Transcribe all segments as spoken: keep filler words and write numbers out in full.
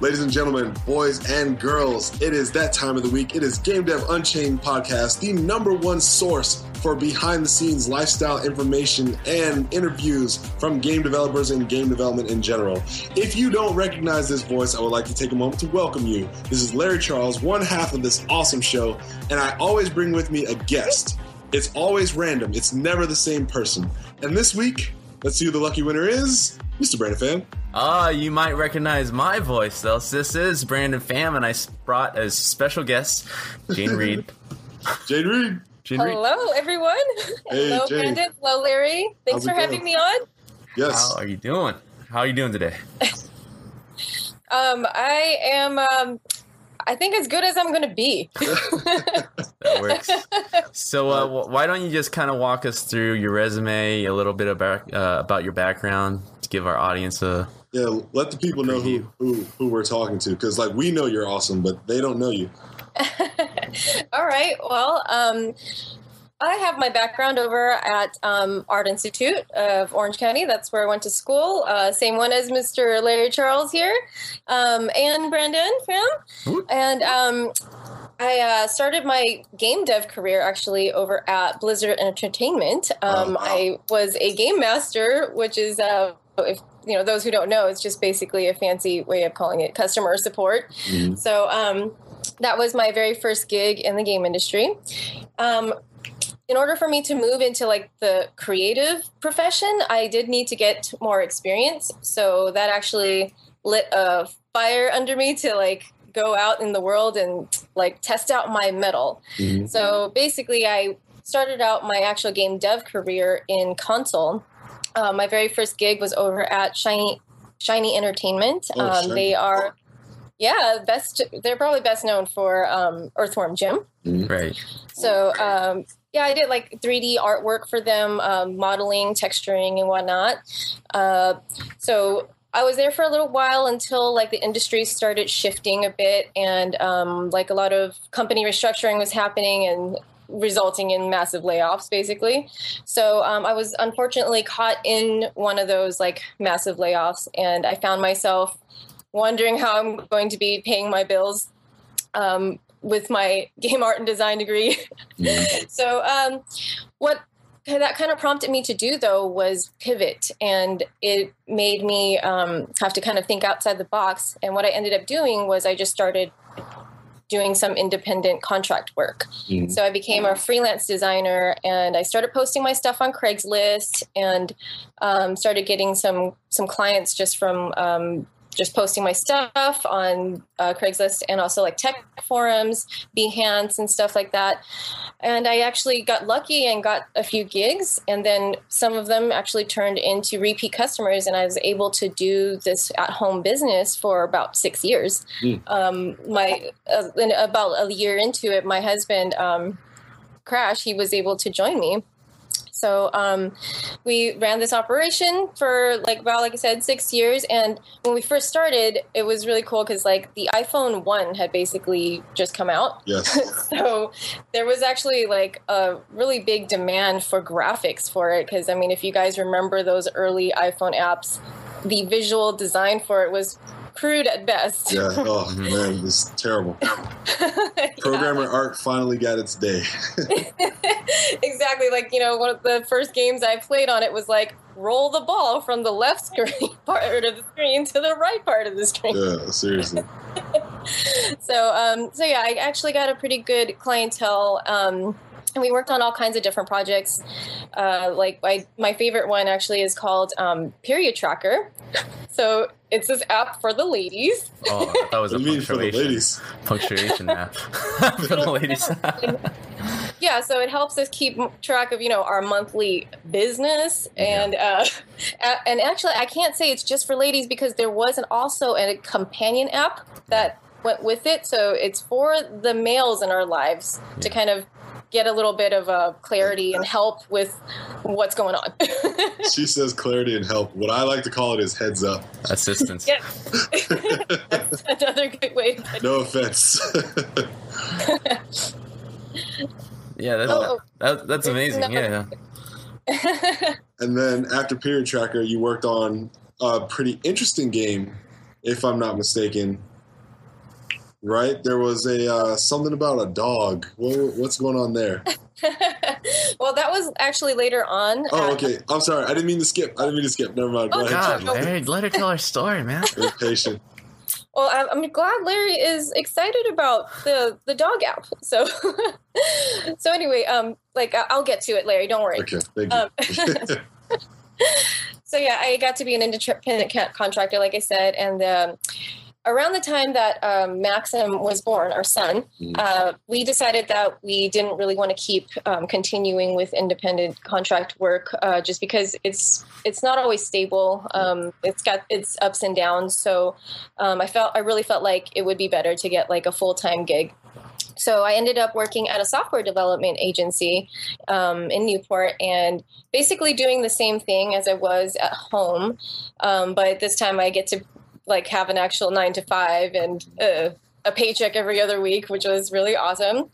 Ladies and gentlemen, boys and girls, it is that time of the week. It is Game Dev Unchained Podcast, the number one source for behind-the-scenes lifestyle information and interviews from game developers and game development in general. If you don't recognize this voice, I would like to take a moment to welcome you. This is Larry Charles, one half of this awesome show, and I always bring with me a guest. It's always random. It's never the same person. And this week, let's see who the lucky winner is. Mister Brandon Pham. Ah, uh, you might recognize my voice, though. This is Brandon Pham, and I brought as special guest Jane Reed. Jane Reed. Jane Reed. Hello, everyone. Hey, hello, Jane. Brandon. Hello, Larry. Thanks How's for having me on. Yes. How are you doing? How are you doing today? um, I am. Um, I think as good as I'm going to be. That works. So uh, w- why don't you just kind of walk us through your resume, a little bit about uh, about your background to give our audience a yeah. Let the people know who, who who we're talking to, because like we know you're awesome, but they don't know you. All right. Well, um, I have my background over at um, Art Institute of Orange County. That's where I went to school. Uh, same one as Mister Larry Charles here, um, and Brandon Pham, and. Um, I uh, started my game dev career, actually, over at Blizzard Entertainment. Um, wow. I was a game master, which is, uh, if you know, those who don't know, it's just basically a fancy way of calling it customer support. Mm-hmm. So um, that was my very first gig in the game industry. Um, in order for me to move into, like, the creative profession, I did need to get more experience. So that actually lit a fire under me to, like, go out in the world and like test out my metal. Mm-hmm. So basically I started out my actual game dev career in console. Uh, my very first gig was over at Shiny Shiny Entertainment. Oh, um, Shiny. They are, yeah, best. They're probably best known for um, Earthworm Jim. Mm-hmm. Right. So um, yeah, I did like three D artwork for them, um, modeling, texturing and whatnot. Uh, so I was there for a little while until like the industry started shifting a bit and um, like a lot of company restructuring was happening and resulting in massive layoffs basically. So um, I was unfortunately caught in one of those like massive layoffs, and I found myself wondering how I'm going to be paying my bills um, with my game art and design degree. Yeah. So um, what that kind of prompted me to do, though, was pivot, and it made me um, have to kind of think outside the box. And what I ended up doing was I just started doing some independent contract work. Mm-hmm. So I became a freelance designer, and I started posting my stuff on Craigslist, and um, started getting some some clients just from um, just posting my stuff on uh, Craigslist, and also like tech forums, Behance, and stuff like that. And I actually got lucky and got a few gigs, and then some of them actually turned into repeat customers, and I was able to do this at-home business for about six years. Mm. Um, my uh, about a year into it, my husband, um, Crash, he was able to join me. So um, we ran this operation for, like, about, like I said, six years. And when we first started, it was really cool because, like, the iPhone one had basically just come out. Yes. So there was actually, like, a really big demand for graphics for it because, I mean, if you guys remember those early iPhone apps, the visual design for it was crude at best. Yeah. Oh, man, this is terrible. Yeah. Programmer art finally got its day. Exactly. Like, you know, one of the first games I played on it was like, roll the ball from the left screen part of the screen to the right part of the screen. Yeah, seriously. so, um, so yeah, I actually got a pretty good clientele, um, and we worked on all kinds of different projects. Uh, like I, my favorite one actually is called um, Period Tracker. So it's this app for the ladies. Oh, that was a punctuation. For the ladies. Punctuation app for the ladies. Yeah, so it helps us keep track of, you know, our monthly business. And yeah. uh, and actually, I can't say it's just for ladies because there was an, also a companion app that went with it. So it's for the males in our lives yeah. to kind of get a little bit of uh, clarity and help with what's going on. She says clarity and help. What I like to call it is heads up. Assistance. Yeah. That's another good way. No offense. Yeah, that's, oh. that, that's amazing. No. Yeah. And then after Period Tracker, you worked on a pretty interesting game, if I'm not mistaken. Right? There was a uh, something about a dog. What, what's going on there? Well, that was actually later on. Oh, okay. I'm sorry. I didn't mean to skip. I didn't mean to skip. Never mind. Go oh, ahead. God, Larry, let her tell her story, man. Be patient. Well, I'm glad Larry is excited about the, the dog app. So, so anyway, um, like I'll get to it, Larry. Don't worry. Okay, thank you. Um, so yeah, I got to be an independent contractor, like I said, and um, around the time that um, Maxim was born, our son, uh, we decided that we didn't really want to keep um, continuing with independent contract work, uh, just because it's it's not always stable. Um, it's got its ups and downs. So um, I felt I really felt like it would be better to get like a full time gig. So I ended up working at a software development agency um, in Newport and basically doing the same thing as I was at home, um, but this time I get to like have an actual nine to five and uh, a paycheck every other week, which was really awesome.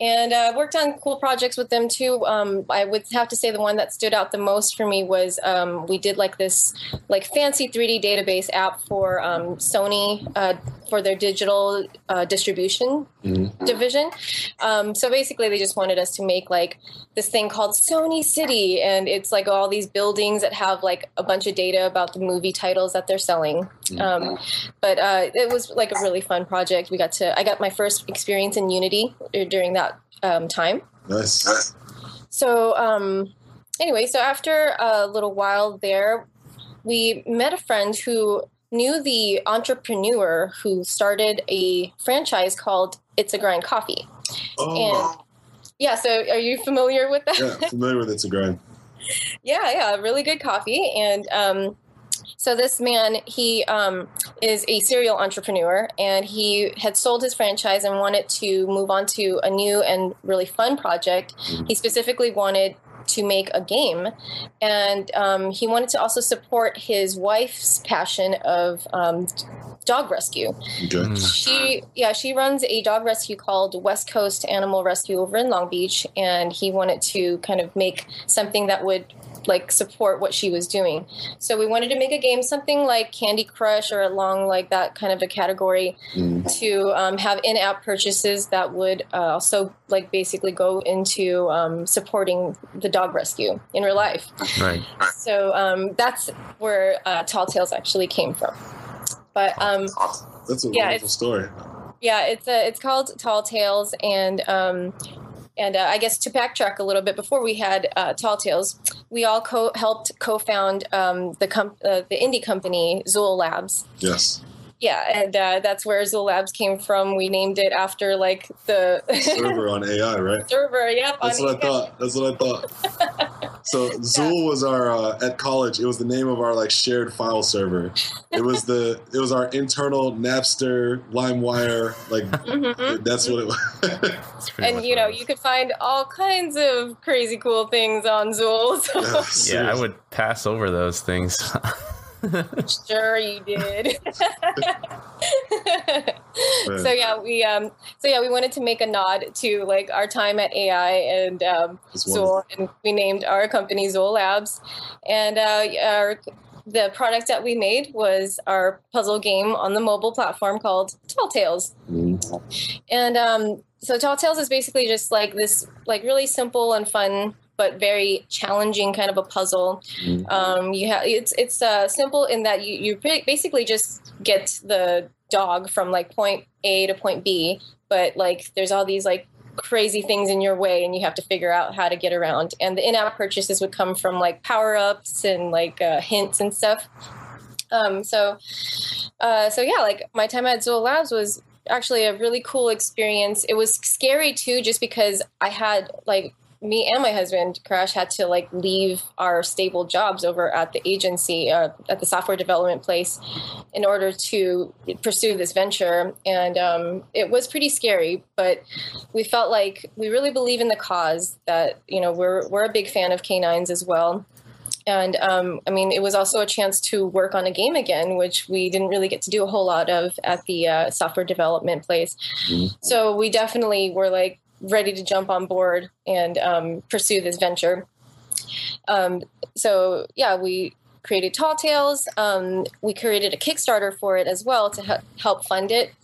And I uh, worked on cool projects with them too. Um, I would have to say the one that stood out the most for me was um, we did like this like fancy three D database app for um, Sony uh, for their digital uh, distribution mm-hmm. division. Um, so basically they just wanted us to make like this thing called Sony City. And it's like all these buildings that have like a bunch of data about the movie titles that they're selling. Um, but uh, it was like a really fun project. We got to I got my first experience in Unity during that um, time. Nice. So um, anyway, so after a little while there, we met a friend who knew the entrepreneur who started a franchise called It's a Grind Coffee. Oh. And yeah. So are you familiar with that? Yeah, familiar with It's a Grind. yeah, yeah, really good coffee and. Um, So this man, he um, is a serial entrepreneur, and he had sold his franchise and wanted to move on to a new and really fun project. He specifically wanted to make a game, and um, he wanted to also support his wife's passion of um, dog rescue. Okay. She, yeah, she runs a dog rescue called West Coast Animal Rescue over in Long Beach, and he wanted to kind of make something that would like support what she was doing. So we wanted to make a game, something like Candy Crush or along like that kind of a category mm. to um, have in-app purchases that would uh, also like basically go into um, supporting the dog rescue in real life. Right. So um, that's where uh, Tall Tales actually came from. But um, that's a yeah, wonderful story. Yeah, it's a, it's called Tall Tales and um, And uh, I guess to backtrack a little bit, before we had uh, Tall Tales, we all co- helped co-found um, the com- uh, the indie company Zool Labs. Yes. Yeah, and uh, that's where Zool Labs came from. We named it after like the server on A I, right? Server, yeah. That's what A I. I thought. That's what I thought. So Zool was our uh, at college. It was the name of our like shared file server. It was the it was our internal Napster, LimeWire, like mm-hmm. that's what it was. And you know, you could find all kinds of crazy cool things on Zool. So. Yeah, seriously. I would pass over those things. Sure you did. So yeah, we um so yeah, we wanted to make a nod to like our time at A I and um Zool, and we named our company Zool Labs, and uh our the product that we made was our puzzle game on the mobile platform called Tall Tales. Mm-hmm. And um so Tall Tales is basically just like this like really simple and fun but very challenging kind of a puzzle. Mm-hmm. Um, you ha- it's it's uh, simple in that you, you basically just get the dog from like point A to point B, but like there's all these like crazy things in your way and you have to figure out how to get around. And the in-app purchases would come from like power-ups and like uh, hints and stuff. Um, so, uh, so yeah, like my time at Zool Labs was actually a really cool experience. It was scary too, just because I had like me and my husband, Crash, had to like leave our stable jobs over at the agency, uh, at the software development place, in order to pursue this venture. And um, it was pretty scary, but we felt like we really believe in the cause. That, you know, we're we're a big fan of canines as well. And um, I mean, it was also a chance to work on a game again, which we didn't really get to do a whole lot of at the uh, software development place. Mm-hmm. So we definitely were like ready to jump on board and um, pursue this venture. Um, so yeah, we created Tall Tales. Um, we created a Kickstarter for it as well to he- help fund it.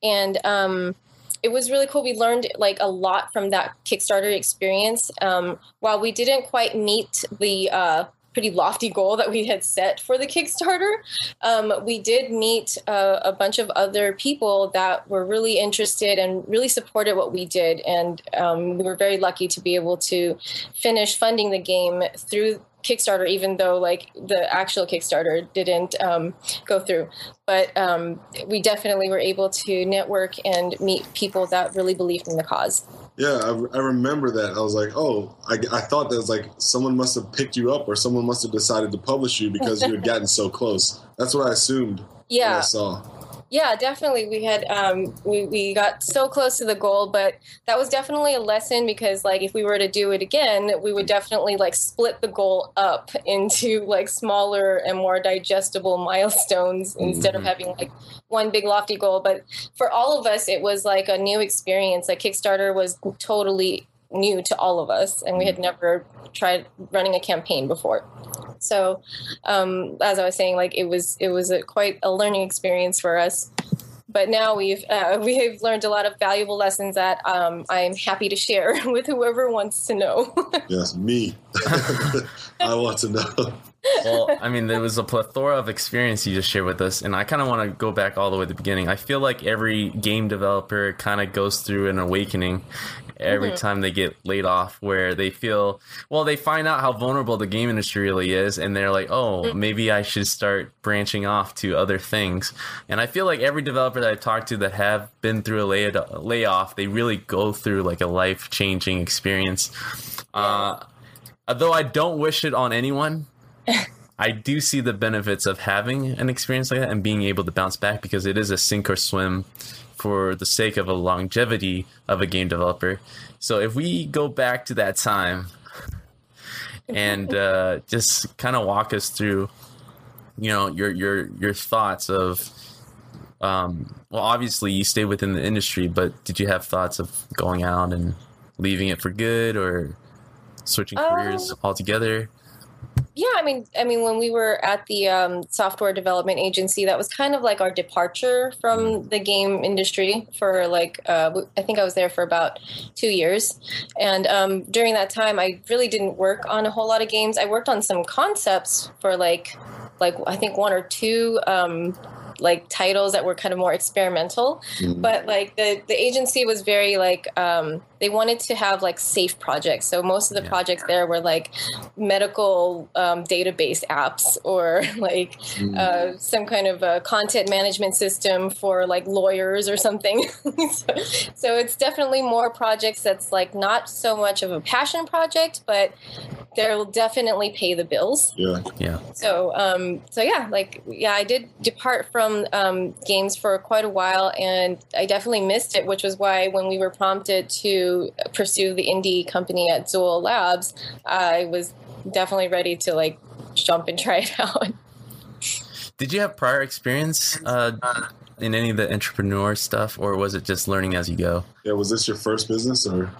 And um, it was really cool. We learned like a lot from that Kickstarter experience. Um, while we didn't quite meet the uh, pretty lofty goal that we had set for the Kickstarter, um, we did meet uh, a bunch of other people that were really interested and really supported what we did. And um, we were very lucky to be able to finish funding the game through Kickstarter, even though like the actual Kickstarter didn't um, go through. But um, we definitely were able to network and meet people that really believed in the cause. Yeah, I, I remember that. I was like, oh, I, I thought that was like someone must have picked you up or someone must have decided to publish you because you had gotten so close. That's what I assumed. Yeah. When I saw. Yeah, definitely. We had um, we we got so close to the goal, but that was definitely a lesson because, like, if we were to do it again, we would definitely like split the goal up into like smaller and more digestible milestones instead mm-hmm. of having like one big lofty goal. But for all of us, it was like a new experience. Like Kickstarter was totally new to all of us, and we had never tried running a campaign before. So, um, as I was saying, like it was, it was a, quite a learning experience for us. But now we've uh, we have learned a lot of valuable lessons that um, I'm happy to share with whoever wants to know. Yes, me. I want to know. Well, I mean, there was a plethora of experience you just shared with us, and I kind of want to go back all the way to the beginning. I feel like every game developer kind of goes through an awakening every mm-hmm. time they get laid off, where they feel, well, they find out how vulnerable the game industry really is, and they're like, oh, mm-hmm. maybe I should start branching off to other things. And I feel like every developer that I've talked to that have been through a, lay- a layoff, they really go through like a life-changing experience. Uh, although I don't wish it on anyone, I do see the benefits of having an experience like that and being able to bounce back, because it is a sink or swim for the sake of a longevity of a game developer. So if we go back to that time and uh, just kind of walk us through, you know, your your your thoughts of, um, well, obviously you stay within the industry, but did you have thoughts of going out and leaving it for good or switching careers um. altogether? Yeah, I mean, I mean, when we were at the um, software development agency, that was kind of like our departure from the game industry for like, uh, I think I was there for about two years. And um, during that time, I really didn't work on a whole lot of games. I worked on some concepts for like, like I think one or two um like titles that were kind of more experimental, mm-hmm. but like the, the agency was very like, um, they wanted to have like safe projects. So most of the yeah. projects there were like medical um, database apps or like mm-hmm. uh, some kind of a content management system for like lawyers or something. so, so it's definitely more projects that's like not so much of a passion project, but they'll definitely pay the bills. Yeah. Yeah. So, um, so yeah, like, yeah, I did depart from um, games for quite a while, and I definitely missed it, which was why when we were prompted to pursue the indie company at Zool Labs, I was definitely ready to like jump and try it out. Did you have prior experience uh, in any of the entrepreneur stuff, or was it just learning as you go? Yeah, was this your first business or?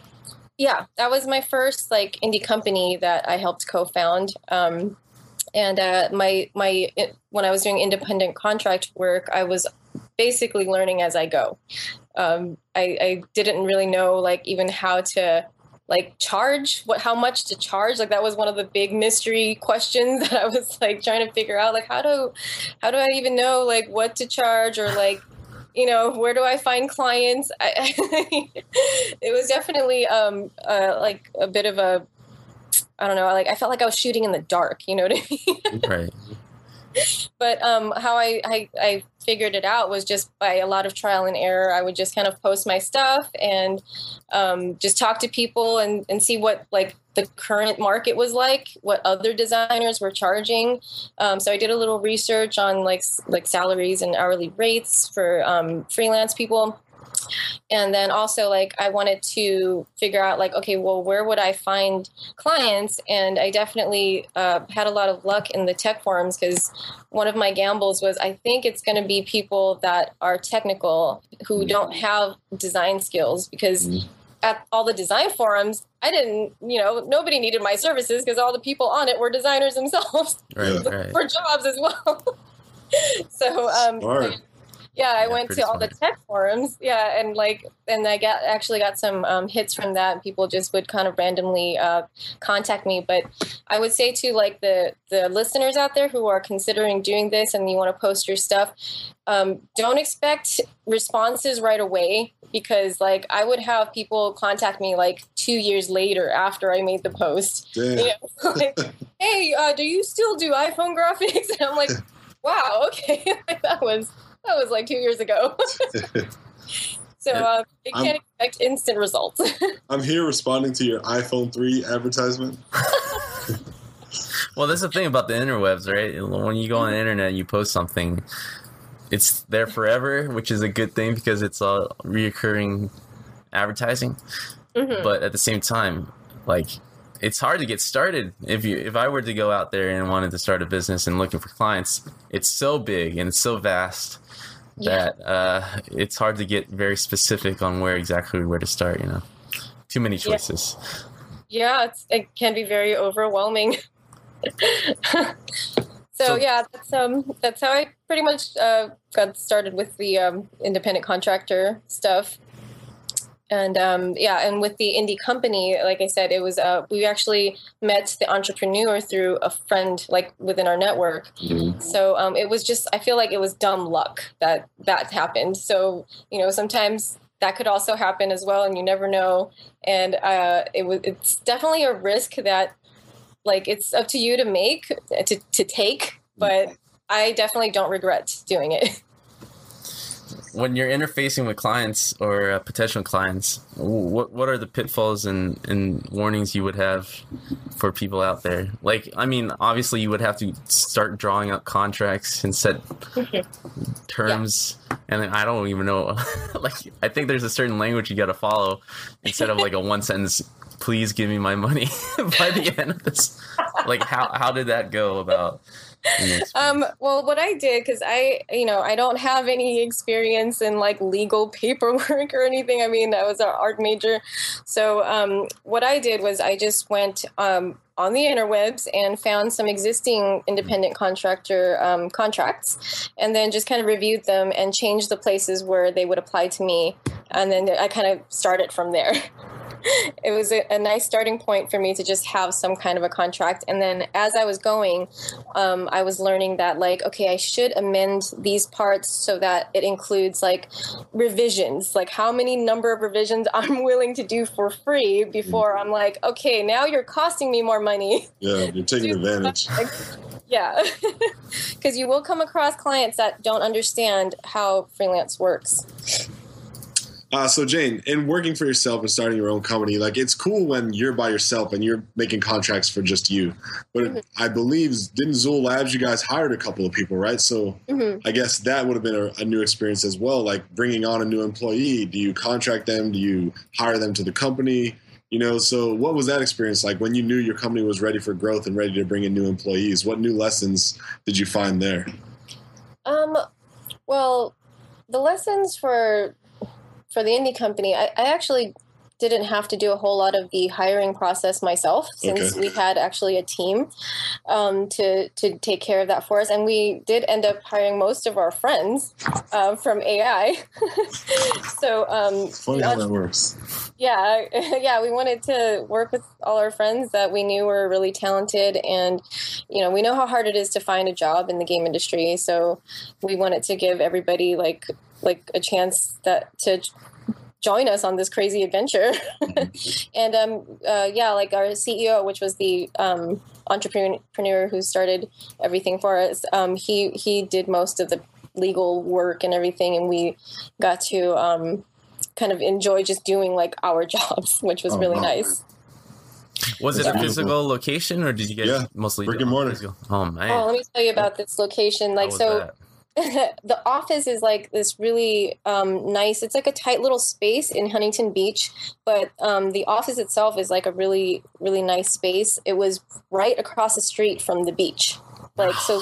Yeah, that was my first like indie company that I helped co-found. Um, and uh, my my when I was doing independent contract work, I was basically learning as I go. Um, I, I didn't really know like even how to like charge what, how much to charge. Like that was one of the big mystery questions that I was like trying to figure out, like, how do, how do I even know like what to charge or like, you know, where do I find clients? I, I, it was definitely, um, uh, like a bit of a, I don't know. Like, I felt like I was shooting in the dark, you know what I mean? Right. But um, how I, I, I figured it out was just by a lot of trial and error. I would just kind of post my stuff and um, just talk to people and, and see what like the current market was like, what other designers were charging. Um, so I did a little research on like like salaries and hourly rates for um, freelance people. And then also, like, I wanted to figure out, like, okay, well, where would I find clients? And I definitely uh, had a lot of luck in the tech forums, because one of my gambles was, I think it's going to be people that are technical who don't have design skills, because mm-hmm. at all the design forums, I didn't, you know, nobody needed my services because all the people on it were designers themselves right, right. for jobs as well. so, um, sure. Yeah, I yeah, went to all smart. the tech forums. Yeah, and like, and I got actually got some um, hits from that. People just would kind of randomly uh, contact me. But I would say to like the the listeners out there who are considering doing this and you want to post your stuff, um, don't expect responses right away, because like I would have people contact me like two years later after I made the post. You know, like, hey, uh, do you still do iPhone graphics? And I'm like, wow, okay, that was. That was like two years ago. So uh, you can't I'm, expect instant results. I'm here responding to your iPhone three advertisement. Well, that's the thing about the interwebs, right? When you go on the internet and you post something, it's there forever, which is a good thing because it's all reoccurring advertising. Mm-hmm. But at the same time, like, it's hard to get started. If you, if I were to go out there and wanted to start a business and looking for clients, it's so big and it's so vast that yeah. uh, it's hard to get very specific on where exactly where to start. You know, too many choices. Yeah, yeah it's, it can be very overwhelming. so, so yeah, that's um, that's how I pretty much uh, got started with the um, independent contractor stuff. And um, yeah, and with the indie company, like I said, it was uh, we actually met the entrepreneur through a friend, like within our network. Mm-hmm. So um, it was just, I feel like it was dumb luck that that happened. So you know, sometimes that could also happen as well, and you never know. And uh, it was, it's definitely a risk that, like, it's up to you to make to to take. But I definitely don't regret doing it. When you're interfacing with clients or uh, potential clients, what what are the pitfalls and, and warnings you would have for people out there? Like, I mean, obviously you would have to start drawing up contracts and set terms. Yeah. And I don't even know. Like, I think there's a certain language you got to follow instead of like a one sentence, please give me my money by the end of this. Like, how, how did that go about? Um, well, what I did, because I, you know, I don't have any experience in like legal paperwork or anything. I mean, I was an art major. So um, what I did was I just went um, on the interwebs and found some existing independent contractor um, contracts, and then just kind of reviewed them and changed the places where they would apply to me. And then I kind of started from there. It was a, a nice starting point for me to just have some kind of a contract. And then as I was going, um, I was learning that, like, okay, I should amend these parts so that it includes like revisions, like how many number of revisions I'm willing to do for free before I'm like, okay, now you're costing me more money. Yeah, you're taking advantage. Like, yeah, because you will come across clients that don't understand how freelance works. Uh, so, Jane, in working for yourself and starting your own company, like, it's cool when you're by yourself and you're making contracts for just you. But mm-hmm. I believe, didn't Zool Labs, you guys hired a couple of people, right? So mm-hmm. I guess that would have been a, a new experience as well, like bringing on a new employee. Do you contract them? Do you hire them to the company? You know, so what was that experience like when you knew your company was ready for growth and ready to bring in new employees? What new lessons did you find there? Um, well, the lessons for... For the indie company, I, I actually didn't have to do a whole lot of the hiring process myself, since okay. we had actually a team um, to to take care of that for us. And we did end up hiring most of our friends uh, from A I. so um, funny how that works. Yeah, yeah, we wanted to work with all our friends that we knew were really talented, and you know, we know how hard it is to find a job in the game industry. So we wanted to give everybody like. like a chance that to join us on this crazy adventure. And um, uh, yeah, like our C E O, which was the um, entrepreneur who started everything for us, um, he he did most of the legal work and everything, and we got to um, kind of enjoy just doing like our jobs, which was oh, really wow. nice. Was it yeah. a physical location, or did you guys yeah. mostly brick and mortar? Oh man! Oh, let me tell you about this location. Like so. The office is like this really um, nice, it's like a tight little space in Huntington Beach, but um, the office itself is like a really, really nice space. It was right across the street from the beach. Like, so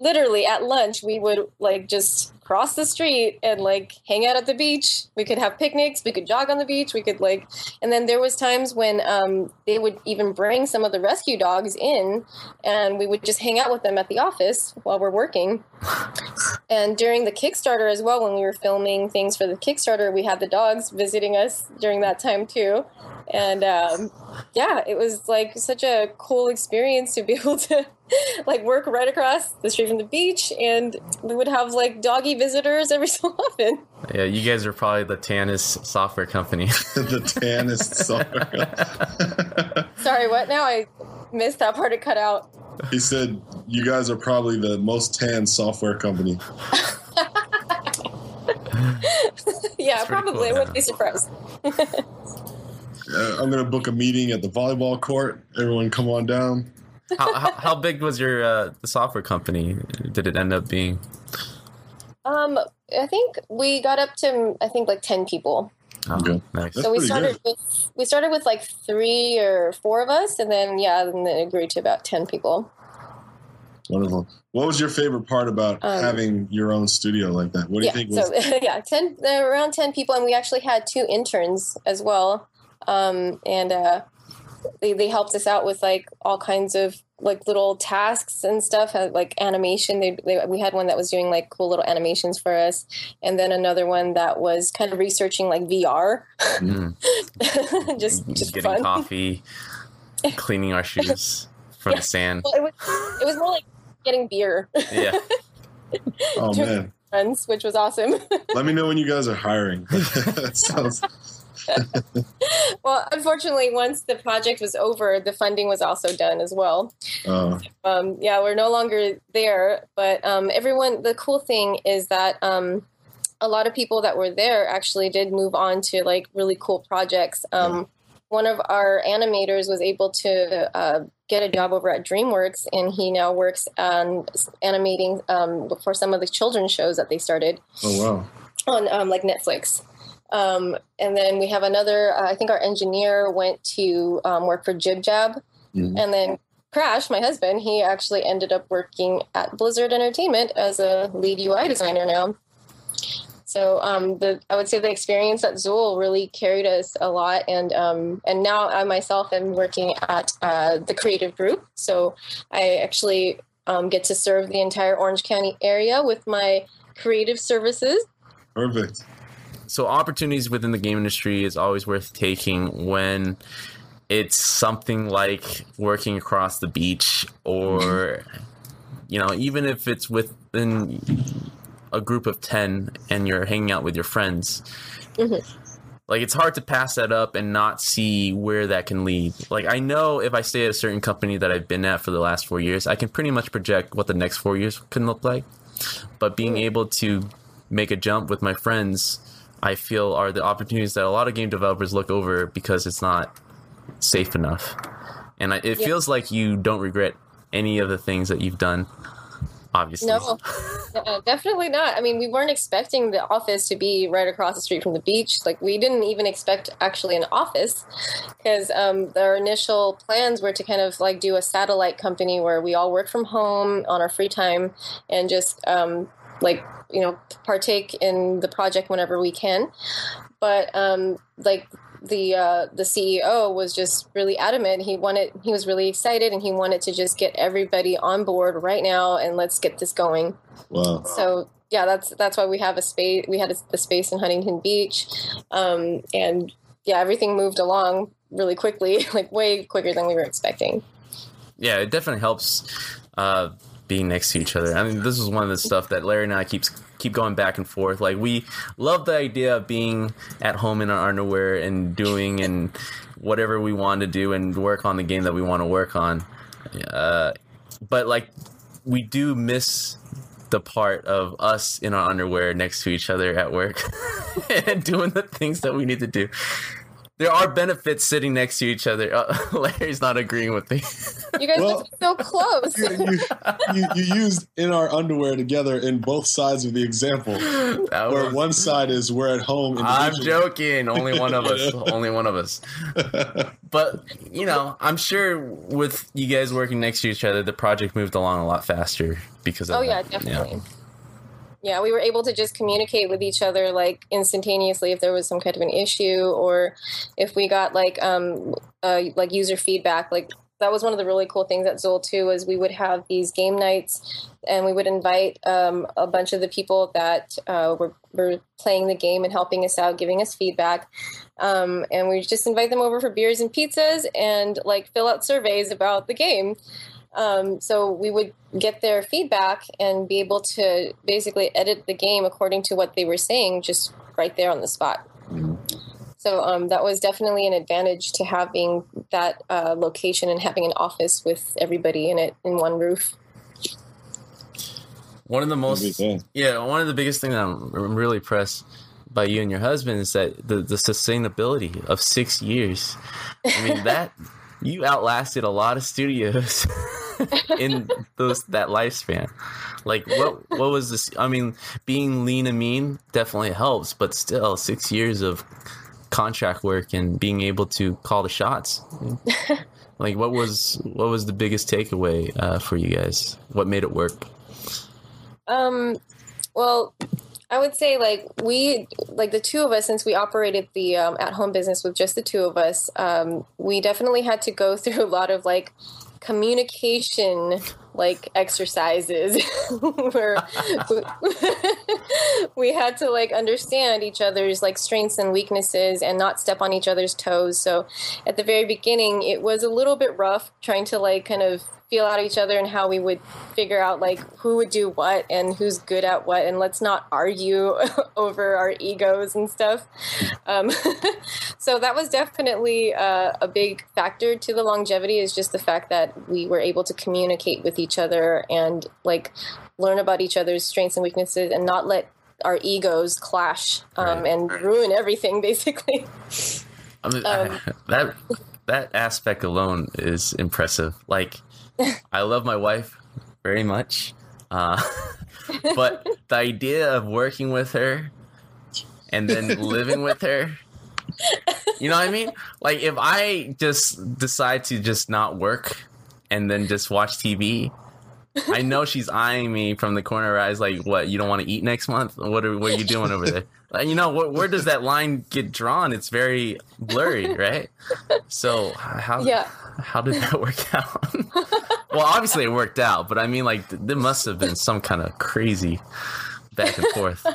literally at lunch, we would like just cross the street and like hang out at the beach. We could have picnics, we could jog on the beach, we could like, and then there was times when um, they would even bring some of the rescue dogs in and we would just hang out with them at the office while we're working. And during the Kickstarter as well, when we were filming things for the Kickstarter, we had the dogs visiting us during that time too. And um, yeah, it was like such a cool experience to be able to like work right across the street from the beach, and we would have like doggy visitors every so often. Yeah, you guys are probably the Tannis software company. The Tannis software company. Sorry, what now? I missed that part. It cut out. He said, you guys are probably the most tan software company. Yeah, probably. Cool, I wouldn't be surprised. I'm going to book a meeting at the volleyball court. Everyone come on down. How, how, how big was your uh, the software company? Did it end up being? Um, I think we got up to, I think, like ten people. Okay. Nice. So we started good. with we started with like three or four of us, and then yeah, and then it grew to about ten people. Wonderful. What was your favorite part about um, having your own studio like that? What do yeah, you think? Was- so yeah, ten around ten people, and we actually had two interns as well, um, and uh, they they helped us out with like all kinds of like little tasks and stuff, like animation. They, they we had one that was doing like cool little animations for us, and then another one that was kind of researching like V R. Mm. just just getting fun. Coffee, cleaning our shoes from yeah. the sand. Well, it was it was more like getting beer. Yeah. Oh man, friends, which was awesome. Let me know when you guys are hiring. That sounds. Well, unfortunately, once the project was over, the funding was also done as well. Uh, um, yeah, we're no longer there. But um, everyone, the cool thing is that um, a lot of people that were there actually did move on to like really cool projects. Um, yeah. One of our animators was able to uh, get a job over at DreamWorks, and he now works on animating um, for some of the children's shows that they started. Oh, wow. On um, like Netflix. Um, and then we have another, uh, I think our engineer went to um, work for JibJab. Mm-hmm. And then Crash, my husband, he actually ended up working at Blizzard Entertainment as a lead U I designer now. So um, the I would say the experience at Zool really carried us a lot. And um, and now I myself am working at uh, the Creative Group. So I actually um, get to serve the entire Orange County area with my creative services. Perfect. So opportunities within the game industry is always worth taking when it's something like working across the beach or, you know, even if it's within a group of ten and you're hanging out with your friends. Mm-hmm. Like, it's hard to pass that up and not see where that can lead. Like, I know if I stay at a certain company that I've been at for the last four years, I can pretty much project what the next four years can look like. But being able to make a jump with my friends, I feel, are the opportunities that a lot of game developers look over because it's not safe enough. And I, it yeah. feels like you don't regret any of the things that you've done, obviously. No, no, definitely not. I mean, we weren't expecting the office to be right across the street from the beach. Like, we didn't even expect actually an office because um, our initial plans were to kind of like do a satellite company where we all work from home on our free time and just um, like, you know, partake in the project whenever we can. But um, like the uh, the C E O was just really adamant. He wanted, he was really excited, and he wanted to just get everybody on board right now and let's get this going. Wow. So yeah, that's that's why we have a space. We had a, a space in Huntington Beach, um, and yeah, everything moved along really quickly, like way quicker than we were expecting. Yeah, it definitely helps. Uh, being next to each other. I mean, this is one of the stuff that Larry and I keeps keep going back and forth. Like, we love the idea of being at home in our underwear and doing and whatever we want to do and work on the game that we want to work on. Uh, but like, we do miss the part of us in our underwear next to each other at work and doing the things that we need to do. There are benefits sitting next to each other. Uh, Larry's not agreeing with me. You guys well, are so close. you, you, you used in our underwear together in both sides of the example. That where was... one side is we're at home. I'm joking. Only one of us. Only one of us. But, you know, I'm sure with you guys working next to each other, the project moved along a lot faster because of Oh, yeah, that. Definitely. Yeah. Yeah, we were able to just communicate with each other, like, instantaneously if there was some kind of an issue or if we got, like, um, uh, like user feedback. Like, that was one of the really cool things at Zool, too, is we would have these game nights and we would invite um, a bunch of the people that uh, were, were playing the game and helping us out, giving us feedback. Um, and we just invite them over for beers and pizzas and, like, fill out surveys about the game. Um, so we would get their feedback and be able to basically edit the game according to what they were saying just right there on the spot. So um, that was definitely an advantage to having that uh, location and having an office with everybody in it in one roof. One of the most, yeah, one of the biggest things that I'm, I'm really impressed by you and your husband is that the, the sustainability of six years. I mean, that... You outlasted a lot of studios in those that lifespan. Like, what what was this? I mean, being lean and mean definitely helps, but still, six years of contract work and being able to call the shots. Like, what was what was the biggest takeaway uh, for you guys? What made it work? Um, well. I would say, like, we, like, the two of us, since we operated the um, at-home business with just the two of us, um, we definitely had to go through a lot of, like, communication, like, exercises where we had to, like, understand each other's, like, strengths and weaknesses and not step on each other's toes. So at the very beginning, it was a little bit rough trying to, like, kind of feel out each other and how we would figure out, like, who would do what and who's good at what, and let's not argue over our egos and stuff. Um, so that was definitely uh, a big factor to the longevity, is just the fact that we were able to communicate with each other and, like, learn about each other's strengths and weaknesses and not let our egos clash um, right. and ruin everything, basically. I mean, um, that that aspect alone is impressive. Like, I love my wife very much, uh, but the idea of working with her and then living with her, you know what I mean? Like, if I just decide to just not work and then just watch T V, I know she's eyeing me from the corner of her eyes like, what, you don't want to eat next month? What are, what are you doing over there? You know, wh- where does that line get drawn? It's very blurry, right? So how yeah. how did that work out? Well, obviously it worked out, but I mean, like, th- there must have been some kind of crazy back and forth. Uh,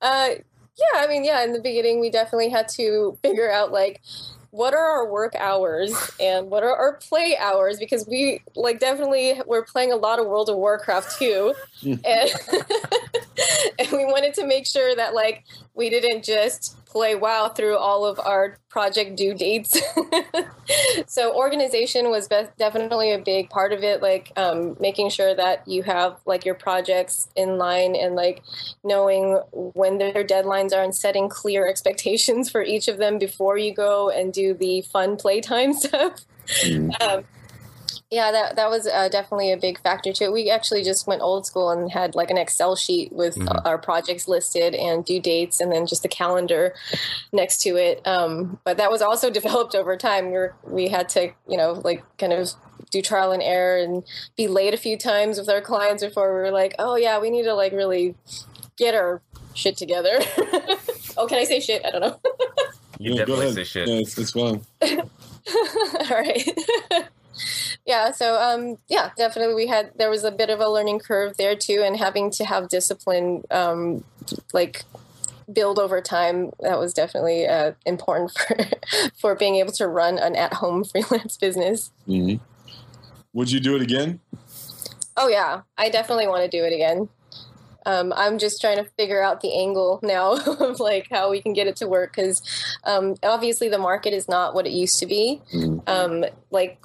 yeah, I mean, yeah, in the beginning we definitely had to figure out, like, what are our work hours and what are our play hours? Because we, like, definitely were playing a lot of World of Warcraft too. and, and we wanted to make sure that, like, we didn't just play WoW through all of our project due dates. So organization was be- definitely a big part of it, like um, making sure that you have, like, your projects in line and, like, knowing when their deadlines are and setting clear expectations for each of them before you go and do the fun playtime stuff. Mm. Um, yeah, that that was uh, definitely a big factor to it. We actually just went old school and had, like, an Excel sheet with mm-hmm. our projects listed and due dates and then just the calendar next to it. Um, but that was also developed over time. We were, we had to, you know, like, kind of do trial and error and be late a few times with our clients before we were like, oh, yeah, we need to, like, really get our shit together. Oh, can I say shit? I don't know. You yeah, definitely say shit. Yeah, it's, it's fine. All right. Yeah, so, um, yeah, definitely we had, there was a bit of a learning curve there too, and having to have discipline, um, like, build over time, that was definitely uh, important for, for being able to run an at-home freelance business. Mm-hmm. Would you do it again? Oh, yeah, I definitely want to do it again. um, I'm just trying to figure out the angle now of like how we can get it to work, because um, obviously the market is not what it used to be. Mm-hmm. Um, like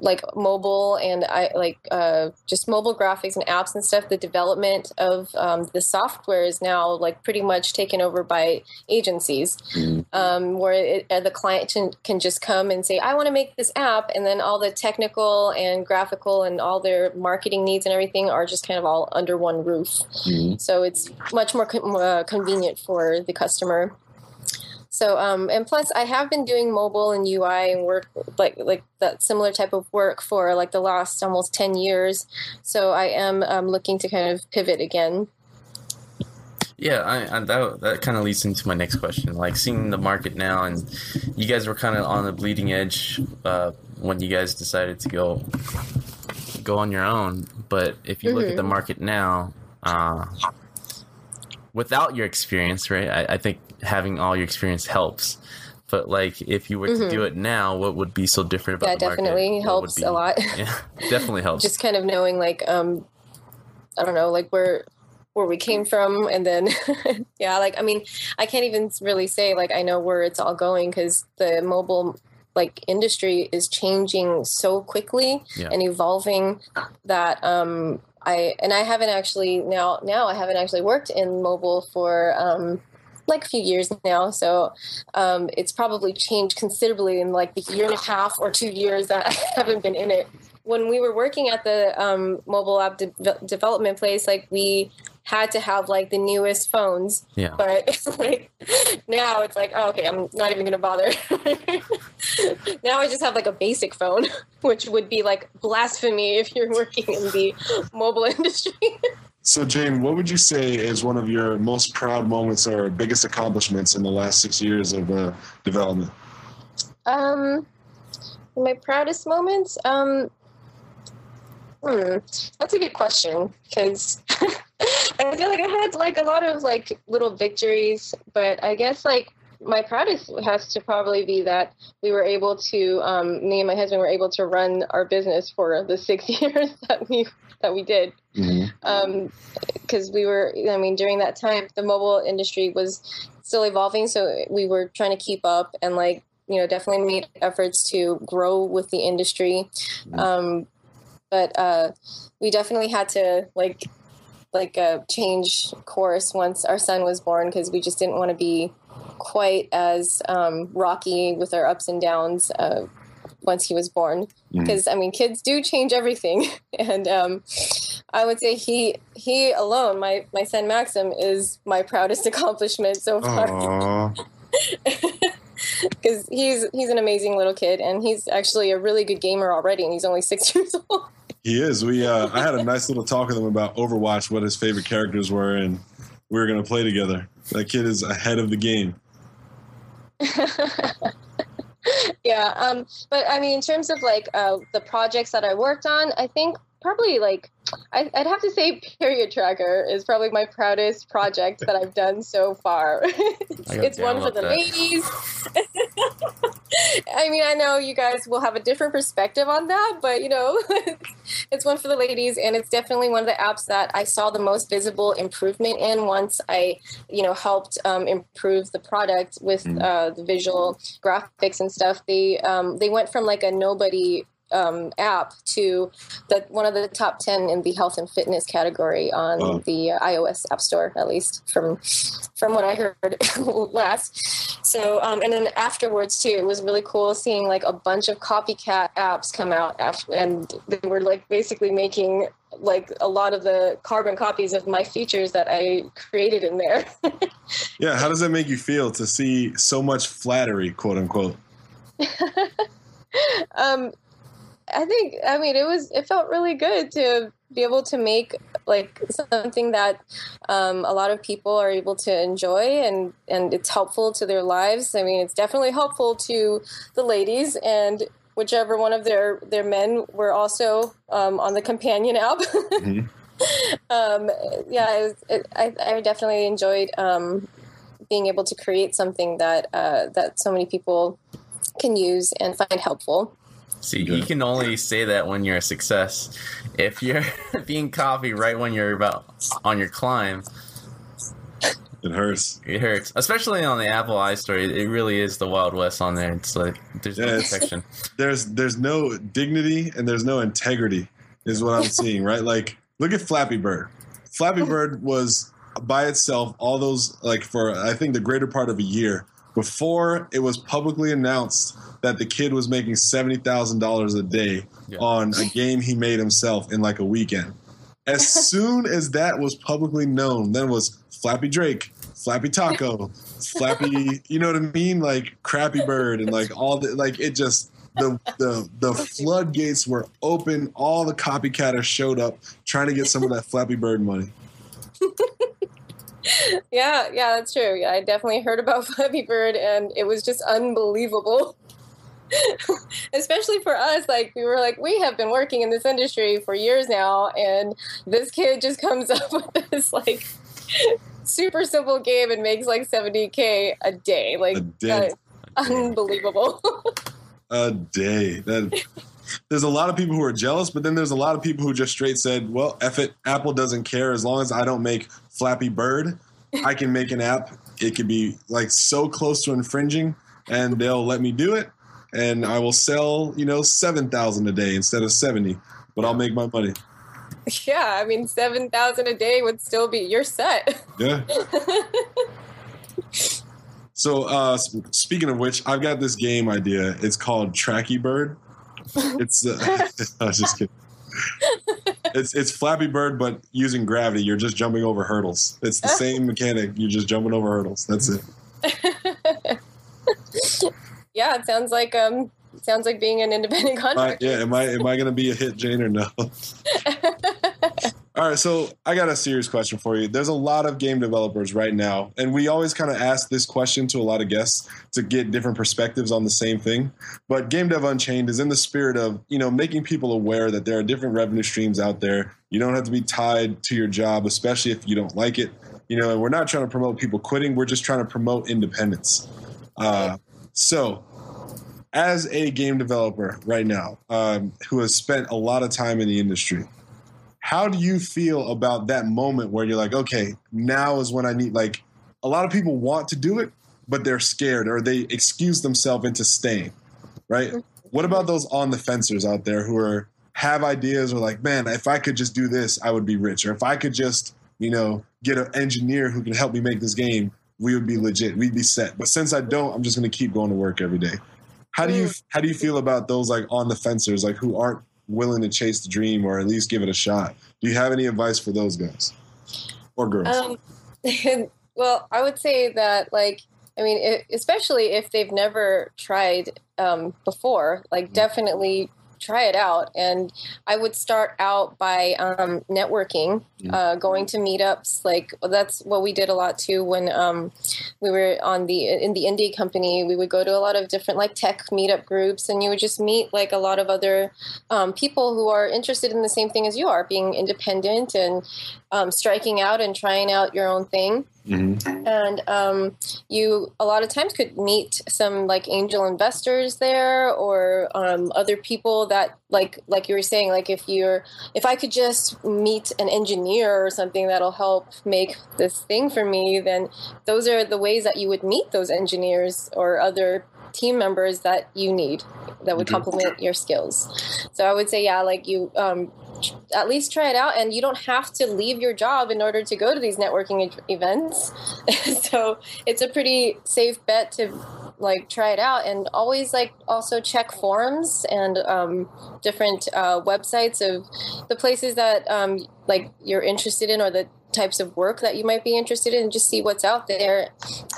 like mobile and I like uh, just mobile graphics and apps and stuff. The development of um, the software is now like pretty much taken over by agencies, mm-hmm. um, where it, uh, the client can, can just come and say, I want to make this app. And then all the technical and graphical and all their marketing needs and everything are just kind of all under one roof. Mm-hmm. So it's much more co- uh, convenient for the customer. So, um, and plus I have been doing mobile and U I and work like, like that similar type of work for like the last almost ten years. So I am um, looking to kind of pivot again. Yeah, I, I, that that kind of leads into my next question. Like seeing the market now, and you guys were kind of on the bleeding edge uh, when you guys decided to go go on your own. But if you mm-hmm. look at the market now, uh, without your experience, right? I, I think having all your experience helps. But like, if you were mm-hmm. to do it now, what would be so different about yeah, the market? Yeah, definitely helps be, a lot. Yeah, definitely helps. Just kind of knowing, like, um, I don't know, like where where we came from, and then yeah, like I mean, I can't even really say like I know where it's all going, because the mobile like industry is changing so quickly yeah. and evolving that. Um, I and I haven't actually now now I haven't actually worked in mobile for um. like a few years now. So um, it's probably changed considerably in like the year and a half or two years that I haven't been in it. When we were working at the um, mobile app de- development place, like we had to have like the newest phones, yeah. but it's like, now it's like, oh, okay, I'm not even going to bother. Now I just have like a basic phone, which would be like blasphemy if you're working in the mobile industry. So, Jane, what would you say is one of your most proud moments or biggest accomplishments in the last six years of uh, development? Um, my proudest moments? Um, hmm, that's a good question, because I feel like I had like a lot of like little victories, but I guess like my proudest has to probably be that we were able to, um, me and my husband were able to run our business for the six years that we that we did. Mm-hmm. Um, because we were, I mean, during that time, the mobile industry was still evolving. So we were trying to keep up and like, you know, definitely made efforts to grow with the industry. Mm-hmm. Um, but uh, we definitely had to like, like uh, change course once our son was born, because we just didn't want to be quite as um, rocky with our ups and downs uh, once he was born. Because, mm. I mean, kids do change everything. And um, I would say he he alone, my, my son Maxim, is my proudest accomplishment so far. Because he's, he's an amazing little kid, and he's actually a really good gamer already, and he's only six years old. He is. We uh, I had a nice little talk with him about Overwatch, what his favorite characters were, and we were going to play together. That kid is ahead of the game. Yeah. Um, but I mean, in terms of like uh, the projects that I worked on, I think probably like I, I'd have to say Period Tracker is probably my proudest project that I've done so far. It's one for the that. ladies. I mean, I know you guys will have a different perspective on that, but you know, it's one for the ladies, and it's definitely one of the apps that I saw the most visible improvement in once I, you know, helped um, improve the product with mm. uh, the visual graphics and stuff. They um, they went from like a nobody Um, app to the, one of the top ten in the health and fitness category on wow. the uh, iOS App Store, at least from from what I heard last. So, um, and then afterwards too, it was really cool seeing like a bunch of copycat apps come out after, and they were like basically making like a lot of the carbon copies of my features that I created in there. Yeah, how does that make you feel to see so much flattery, quote unquote? um. I think, I mean, it was, it felt really good to be able to make like something that um, a lot of people are able to enjoy, and, and it's helpful to their lives. I mean, it's definitely helpful to the ladies, and whichever one of their, their men were also um, on the companion app. Mm-hmm. um, yeah, it was, it, I, I definitely enjoyed um, being able to create something that, uh, that so many people can use and find helpful. See, you can only say that when you're a success. If you're being coffee right when you're about on your climb, it hurts. It hurts, especially on the Apple iStore. It really is the Wild West on there. It's like there's yeah, no protection. There's there's no dignity and there's no integrity, is what I'm seeing. Right? Like, look at Flappy Bird. Flappy Bird was by itself all those like for I think the greater part of a year before it was publicly announced that the kid was making seventy thousand dollars a day yeah. on a game he made himself in like a weekend. As soon as that was publicly known, then it was Flappy Drake, Flappy Taco, Flappy, you know what I mean? Like Crappy Bird and like all the, like it just, the, the, the floodgates were open. All the copycatters showed up trying to get some of that Flappy Bird money. Yeah, yeah, that's true. Yeah, I definitely heard about Flappy Bird and it was just unbelievable. Especially for us, like we were like, we have been working in this industry for years now, and this kid just comes up with this like super simple game and makes like seventy K a day. Like, a day. That is unbelievable. A day. That, there's a lot of people who are jealous, but then there's a lot of people who just straight said, well, F it, Apple doesn't care. As long as I don't make Flappy Bird, I can make an app. It could be like so close to infringing, and they'll let me do it. And I will sell, you know, seven thousand a day instead of seventy, but I'll make my money. Yeah, I mean, seven thousand a day would still be, you're set. Yeah. So uh, speaking of which, I've got this game idea. It's called Tracky Bird. It's, uh, I was just kidding. It's, it's Flappy Bird, but using gravity. You're just jumping over hurdles. It's the same mechanic. You're just jumping over hurdles. That's it. Yeah, it sounds like um, it sounds like being an independent contractor. Uh, yeah, am I am I going to be a hit, Jane, or no? All right, so I got a serious question for you. There's a lot of game developers right now, and we always kind of ask this question to a lot of guests to get different perspectives on the same thing. But Game Dev Unchained is in the spirit of, you know, making people aware that there are different revenue streams out there. You don't have to be tied to your job, especially if you don't like it. You know, and we're not trying to promote people quitting. We're just trying to promote independence. Uh, so. As a game developer right now, um, who has spent a lot of time in the industry, how do you feel about that moment where you're like, okay, now is when I need, like, a lot of people want to do it, but they're scared or they excuse themselves into staying, right? What about those on the fencers out there who are have ideas or like, man, if I could just do this, I would be rich. Or if I could just, you know, get an engineer who can help me make this game, we would be legit. We'd be set. But since I don't, I'm just going to keep going to work every day. How do you how do you feel about those like on the fencers, like who aren't willing to chase the dream or at least give it a shot? Do you have any advice for those guys or girls? Um, well, I would say that like I mean, it, especially if they've never tried um, before, like mm-hmm. definitely try it out. And I would start out by um, networking, mm-hmm. uh, going to meetups. Like that's what we did a lot too. When um, we were on the, in the indie company, we would go to a lot of different like tech meetup groups and you would just meet like a lot of other um, people who are interested in the same thing as you are, being independent and um, striking out and trying out your own thing. Mm-hmm. And um, you a lot of times could meet some like angel investors there or um, other people that like like you were saying, like if you're if I could just meet an engineer or something that'll help make this thing for me, then those are the ways that you would meet those engineers or other team members that you need that would complement your skills. So I would say, yeah, like you um, at least try it out and you don't have to leave your job in order to go to these networking e- events. So it's a pretty safe bet to like try it out and always like also check forums and um, different uh, websites of the places that um, like you're interested in or the types of work that you might be interested in, just see what's out there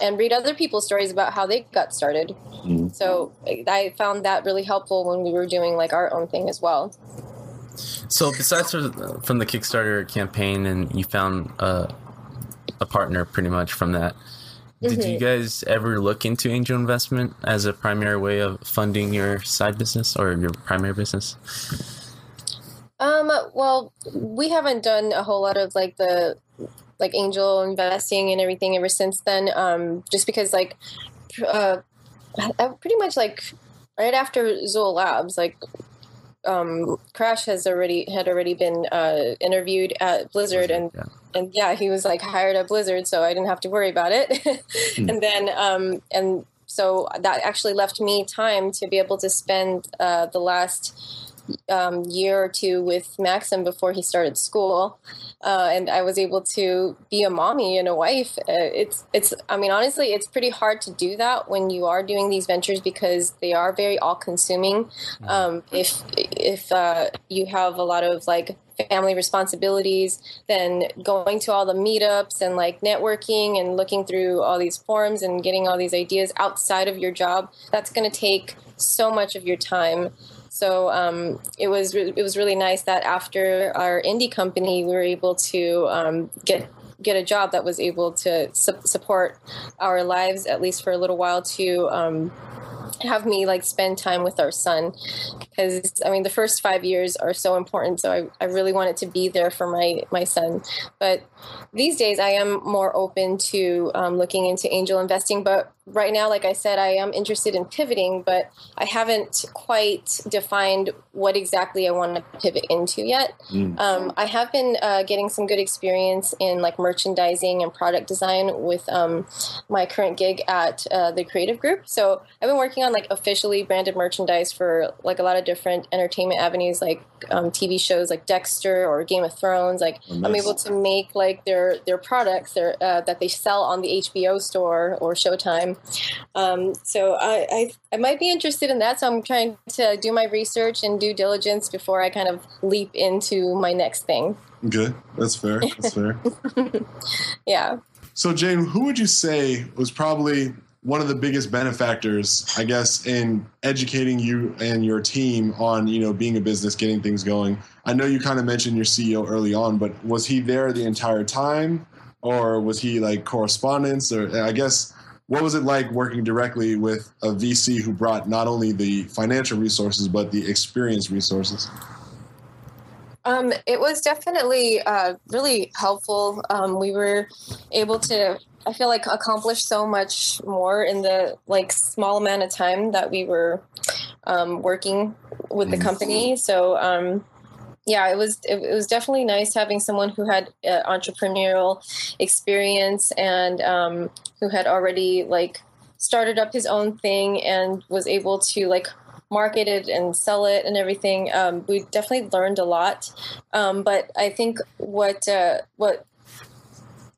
and read other people's stories about how they got started. Mm-hmm. So I found that really helpful when we were doing like our own thing as well. So besides from the Kickstarter campaign and you found uh, a partner pretty much from that, did mm-hmm. you guys ever look into angel investment as a primary way of funding your side business or your primary business? Um, well, we haven't done a whole lot of like the, like angel investing and everything ever since then. Um, just because like, uh, I pretty much like, right after Zool Labs, like um, Crash has already had already been uh, interviewed at Blizzard, and yeah. and yeah, he was like hired at Blizzard, so I didn't have to worry about it. mm. And then um, and so that actually left me time to be able to spend uh, the last. Um, year or two with Maxim before he started school, uh, and I was able to be a mommy and a wife. Uh, it's it's I mean, honestly, it's pretty hard to do that when you are doing these ventures because they are very all-consuming. Um, if if uh, you have a lot of like family responsibilities, then going to all the meetups and like networking and looking through all these forums and getting all these ideas outside of your job, that's going to take so much of your time. So um, it was re- it was really nice that after our indie company, we were able to um, get get a job that was able to su- support our lives, at least for a little while, to um, have me like spend time with our son. Because, I mean, the first five years are so important. So I, I really wanted to be there for my, my son. But these days I am more open to um, looking into angel investing. But right now, like I said, I am interested in pivoting, but I haven't quite defined what exactly I want to pivot into yet. Mm. Um, I have been uh, getting some good experience in like merchandising and product design with um, my current gig at uh, the Creative Group. So I've been working on like officially branded merchandise for like a lot of different entertainment avenues, like um, T V shows like Dexter or Game of Thrones. Like oh, nice. I'm able to make like their their products their, uh, that they sell on the H B O store or Showtime. Um, so I, I, I might be interested in that. So I'm trying to do my research and due diligence before I kind of leap into my next thing. Okay. That's fair. That's fair. Yeah. So Jane, who would you say was probably one of the biggest benefactors, I guess, in educating you and your team on, you know, being a business, getting things going? I know you kind of mentioned your C E O early on, but was he there the entire time, or was he like correspondence, or I guess, what was it like working directly with a V C who brought not only the financial resources, but the experience resources? Um, it was definitely uh, really helpful. Um, we were able to, I feel like, accomplish so much more in the like small amount of time that we were um, working with the company. So um, yeah, it was it, it was definitely nice having someone who had uh, entrepreneurial experience and um who had already like started up his own thing and was able to like market it and sell it and everything. Um, we definitely learned a lot. Um, but I think what, uh, what,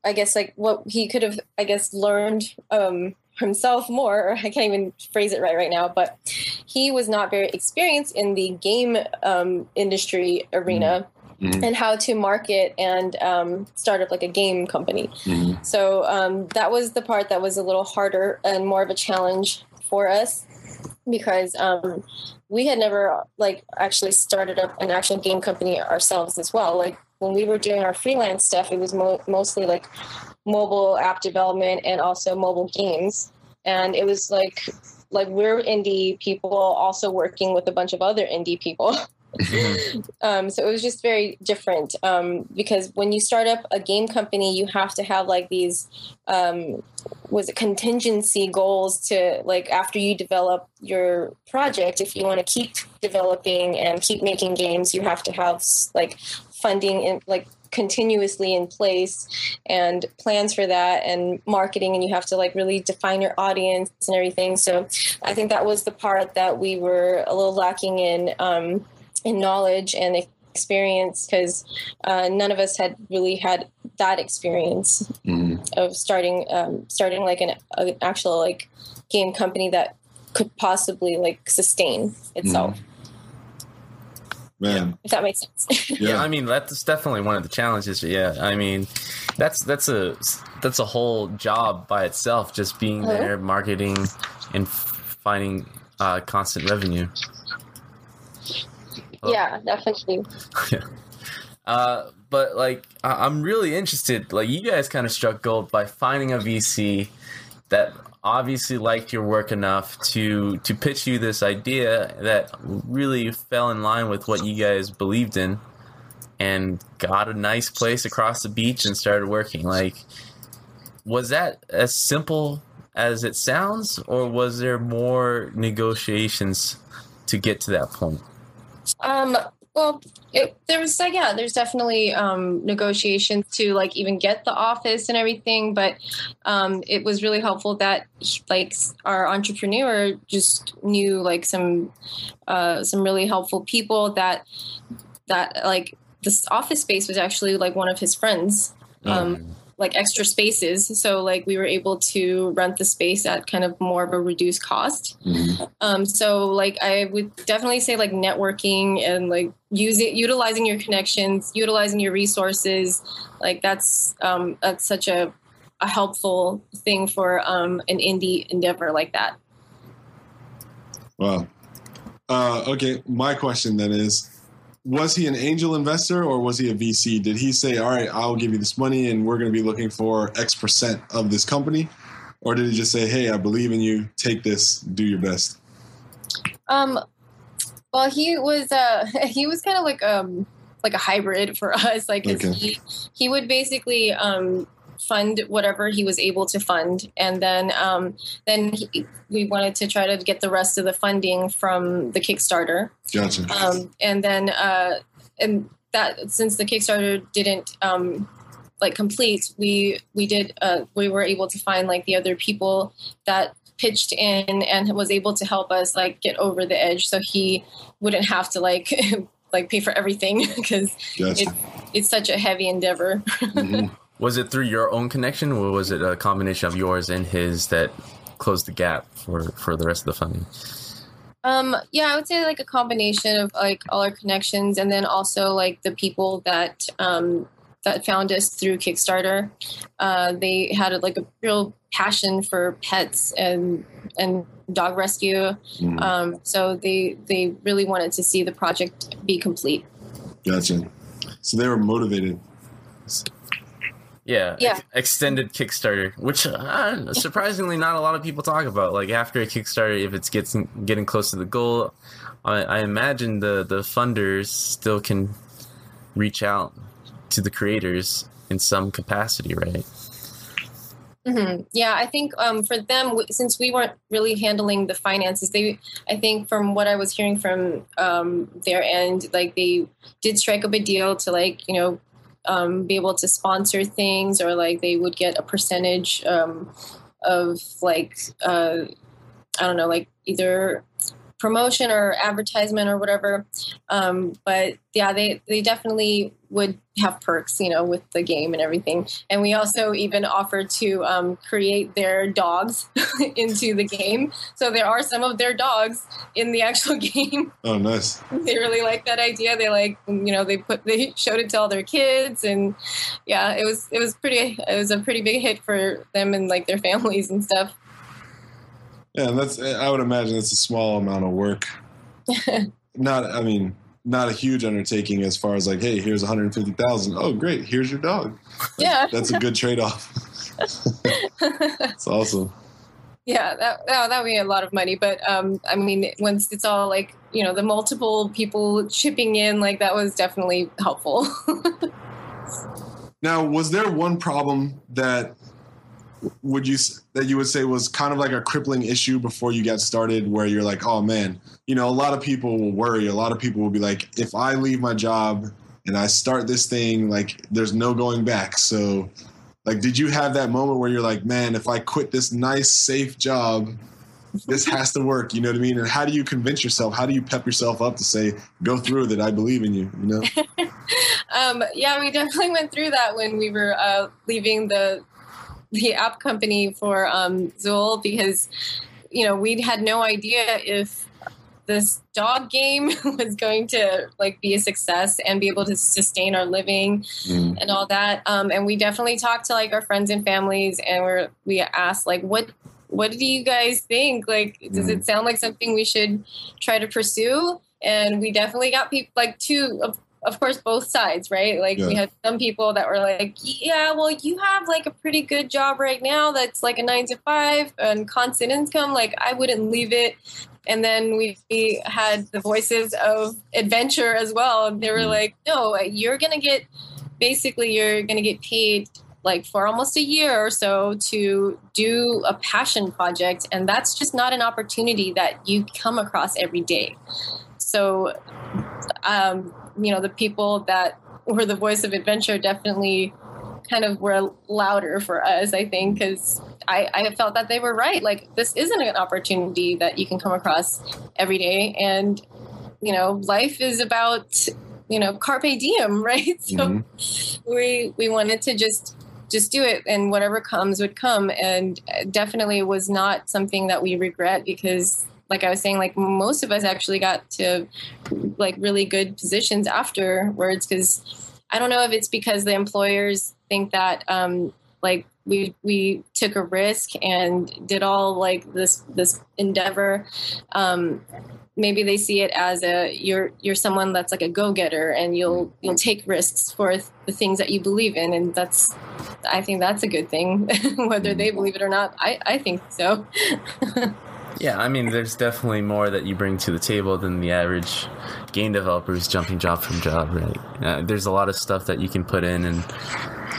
I guess like what he could have, I guess, learned, um, himself more, or I can't even phrase it right right now, but he was not very experienced in the game, um, industry arena. Mm-hmm. Mm-hmm. And how to market and um, start up like a game company. Mm-hmm. So um, that was the part that was a little harder and more of a challenge for us because um, we had never like actually started up an actual game company ourselves as well. Like when we were doing our freelance stuff, it was mo- mostly like mobile app development and also mobile games. And it was like like we're indie people also working with a bunch of other indie people. um, so it was just very different um, because when you start up a game company, you have to have like these um, was it contingency goals to like after you develop your project, if you want to keep developing and keep making games, you have to have like funding in, like continuously in place and plans for that and marketing, and you have to like really define your audience and everything. So I think that was the part that we were a little lacking in. Um, in knowledge and experience because uh, none of us had really had that experience mm. of starting um, starting like an, an actual like game company that could possibly like sustain itself. Mm. Man. If that makes sense. Yeah. yeah, I mean, that's definitely one of the challenges. Yeah, I mean, that's that's a that's a whole job by itself, just being uh-huh. there, marketing, and finding uh, constant revenue. Yeah, definitely. Yeah. Uh, but, like, I- I'm really interested. Like, you guys kind of struck gold by finding a V C that obviously liked your work enough to, to pitch you this idea that really fell in line with what you guys believed in and got a nice place across the beach and started working. Like, was that as simple as it sounds, or was there more negotiations to get to that point? Um. Well, it, there was, uh, yeah, there's definitely um, negotiations to, like, even get the office and everything. But um, it was really helpful that, like, our entrepreneur just knew, like, some uh, some really helpful people that, that like, this office space was actually, like, one of his friends, um, mm. like, extra spaces. So, like, we were able to rent the space at kind of more of a reduced cost. Mm. Um, so, like, I would definitely say, like, networking and, like, using utilizing your connections, utilizing your resources, like that's um, that's such a, a helpful thing for um, an indie endeavor like that. Wow. Uh, okay, my question then is, was he an angel investor or was he a V C? Did he say, all right, I'll give you this money and we're going to be looking for X percent of this company? Or did he just say, hey, I believe in you, take this, do your best? Um. Well, he was uh, he was kind of like um like a hybrid for us. Like okay. he he would basically um, fund whatever he was able to fund, and then um, then he, we wanted to try to get the rest of the funding from the Kickstarter. Gotcha. Um, and then uh, and that since the Kickstarter didn't um, like complete, we we did uh, we were able to find like the other people that pitched in and was able to help us like get over the edge, so he wouldn't have to like like pay for everything because gotcha. it's, it's such a heavy endeavor. Mm-hmm. Was it through your own connection, or was it a combination of yours and his that closed the gap for, for the rest of the funding? Um, yeah, I would say like a combination of like all our connections and then also like the people that um, that found us through Kickstarter. Uh, they had like a real passion for pets and and dog rescue. Mm. Um, so they they really wanted to see the project be complete. Gotcha. So they were motivated. Yeah. yeah. Ex- extended Kickstarter, which uh, surprisingly not a lot of people talk about. Like after a Kickstarter, if it's gets, getting close to the goal, I, I imagine the, the funders still can reach out to the creators in some capacity, right? Mm-hmm. Yeah, I think um, for them, since we weren't really handling the finances, they, I think from what I was hearing from um, their end, like they did strike up a deal to like, you know, um, be able to sponsor things, or like they would get a percentage um, of like, uh, I don't know, like either promotion or advertisement or whatever. Um, but yeah, they, they definitely would have perks, you know, with the game and everything. And we also even offered to um, create their dogs into the game. So there are some of their dogs in the actual game. Oh, nice. They really like that idea. They like, you know, they put, they showed it to all their kids, and yeah, it was, it was pretty, it was a pretty big hit for them and like their families and stuff. Yeah. And that's, I would imagine it's a small amount of work. Not, I mean, not a huge undertaking as far as like, hey, here's one hundred fifty thousand dollars. Oh, great. Here's your dog. Yeah. That's a good trade-off. It's awesome. Yeah, that, that would be a lot of money. But, um, I mean, once it's all like, you know, the multiple people chipping in, like that was definitely helpful. Now, was there one problem that would you that you would say was kind of like a crippling issue before you got started, where you're like, oh man, you know, a lot of people will worry. A lot of people will be like, if I leave my job and I start this thing, like there's no going back. So like, did you have that moment where you're like, man, if I quit this nice, safe job, this has to work. You know what I mean? And how do you convince yourself? How do you pep yourself up to say, go through that? I believe in you, you know? um, yeah, we definitely went through that when we were uh, leaving the, the app company for um, Zool, because, you know, we had no idea if this dog game was going to like be a success and be able to sustain our living mm. and all that. Um, and we definitely talked to like our friends and families, and we're, we asked like, what, what do you guys think? Like, does mm. it sound like something we should try to pursue? And we definitely got people like two of, Of course, both sides, right? Like yeah. we had some people that were like, yeah, well, you have like a pretty good job right now. That's like a nine to five and constant income. Like I wouldn't leave it. And then we had the voices of adventure as well. And they were mm. like, no, you're going to get, basically you're going to get paid like for almost a year or so to do a passion project. And that's just not an opportunity that you come across every day. So, um, you know, the people that were the voice of adventure definitely kind of were louder for us, I think, because I, I felt that they were right. Like, this isn't an opportunity that you can come across every day. And, you know, life is about, you know, carpe diem, right? So mm-hmm. we we wanted to just just do it, and whatever comes would come. And definitely was not something that we regret, because like I was saying, like most of us actually got to like really good positions afterwards, because I don't know if it's because the employers think that um, like we we took a risk and did all like this this endeavor. Um, maybe they see it as a you're you're someone that's like a go-getter and you'll you'll take risks for the things that you believe in, and that's I think that's a good thing whether they believe it or not. I, I think so. Yeah, I mean, there's definitely more that you bring to the table than the average game developer who's jumping job from job, right? Uh, there's a lot of stuff that you can put in and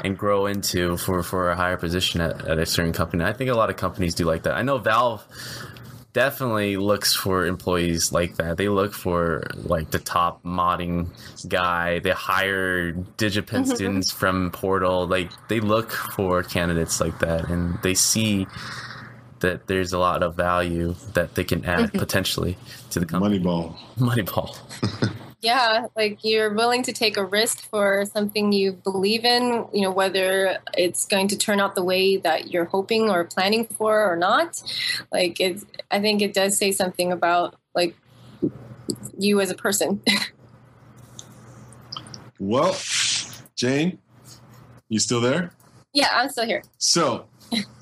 and grow into for, for a higher position at, at a certain company. I think a lot of companies do like that. I know Valve definitely looks for employees like that. They look for like the top modding guy. They hire DigiPen students from Portal. Like, they look for candidates like that, and they see that there's a lot of value that they can add potentially to the company. Moneyball. Moneyball. Yeah, like you're willing to take a risk for something you believe in, you know, whether it's going to turn out the way that you're hoping or planning for or not. Like, it's, I think it does say something about, like, you as a person. Well, Jane, you still there? Yeah, I'm still here. So,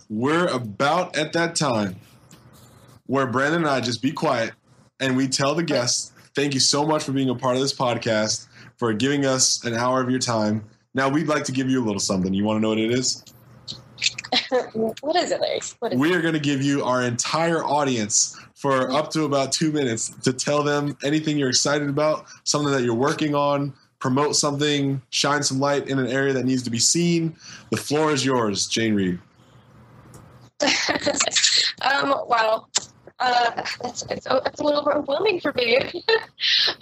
we're about at that time where Brandon and I just be quiet and we tell the guests, thank you so much for being a part of this podcast, for giving us an hour of your time. Now, we'd like to give you a little something. You want to know what it is? What is it, Larry? What is we it? are going to give you our entire audience for up to about two minutes to tell them anything you're excited about, something that you're working on, promote something, shine some light in an area that needs to be seen. The floor is yours, Jane Reed. um, wow. Uh, it's, it's, it's a little overwhelming for me.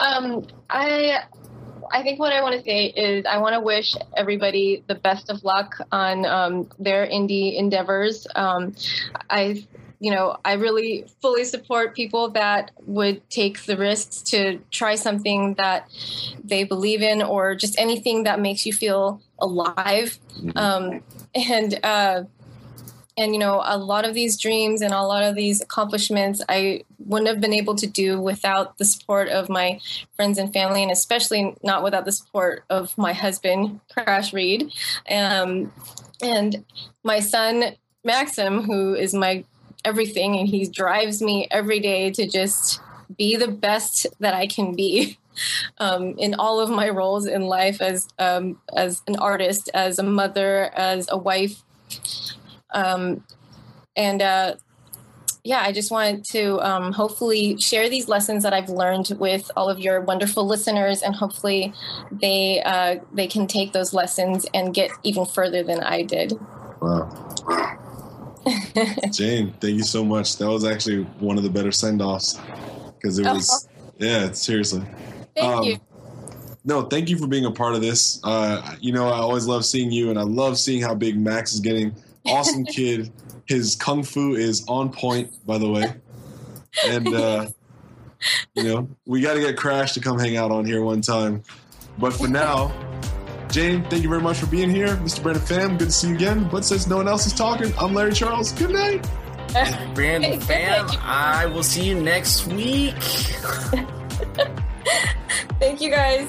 um, I I think what I want to say is I want to wish everybody the best of luck on um, their indie endeavors. Um, I you know I really fully support people that would take the risks to try something that they believe in, or just anything that makes you feel alive. Um, and uh, And, you know, a lot of these dreams and a lot of these accomplishments I wouldn't have been able to do without the support of my friends and family, and especially not without the support of my husband, Crash Reed, um, and my son, Maxim, who is my everything. And he drives me every day to just be the best that I can be. Um, in all of my roles in life as um, as an artist, as a mother, as a wife. Um, and, uh, yeah, I just wanted to, um, hopefully share these lessons that I've learned with all of your wonderful listeners, and hopefully they, uh, they can take those lessons and get even further than I did. Wow. Jane, thank you so much. That was actually one of the better send-offs, because it was, oh. yeah, seriously. Thank um, you. No, thank you for being a part of this. Uh, you know, I always love seeing you, and I love seeing how big Max is getting. Awesome kid. His kung fu is on point, by the way. And, uh, you know, we got to get Crash to come hang out on here one time. But for now, Jane, thank you very much for being here. Mister Brandon Pham, good to see you again. But since no one else is talking, I'm Larry Charles. Good night. Brandon Pham, I will see you next week. Thank you, guys.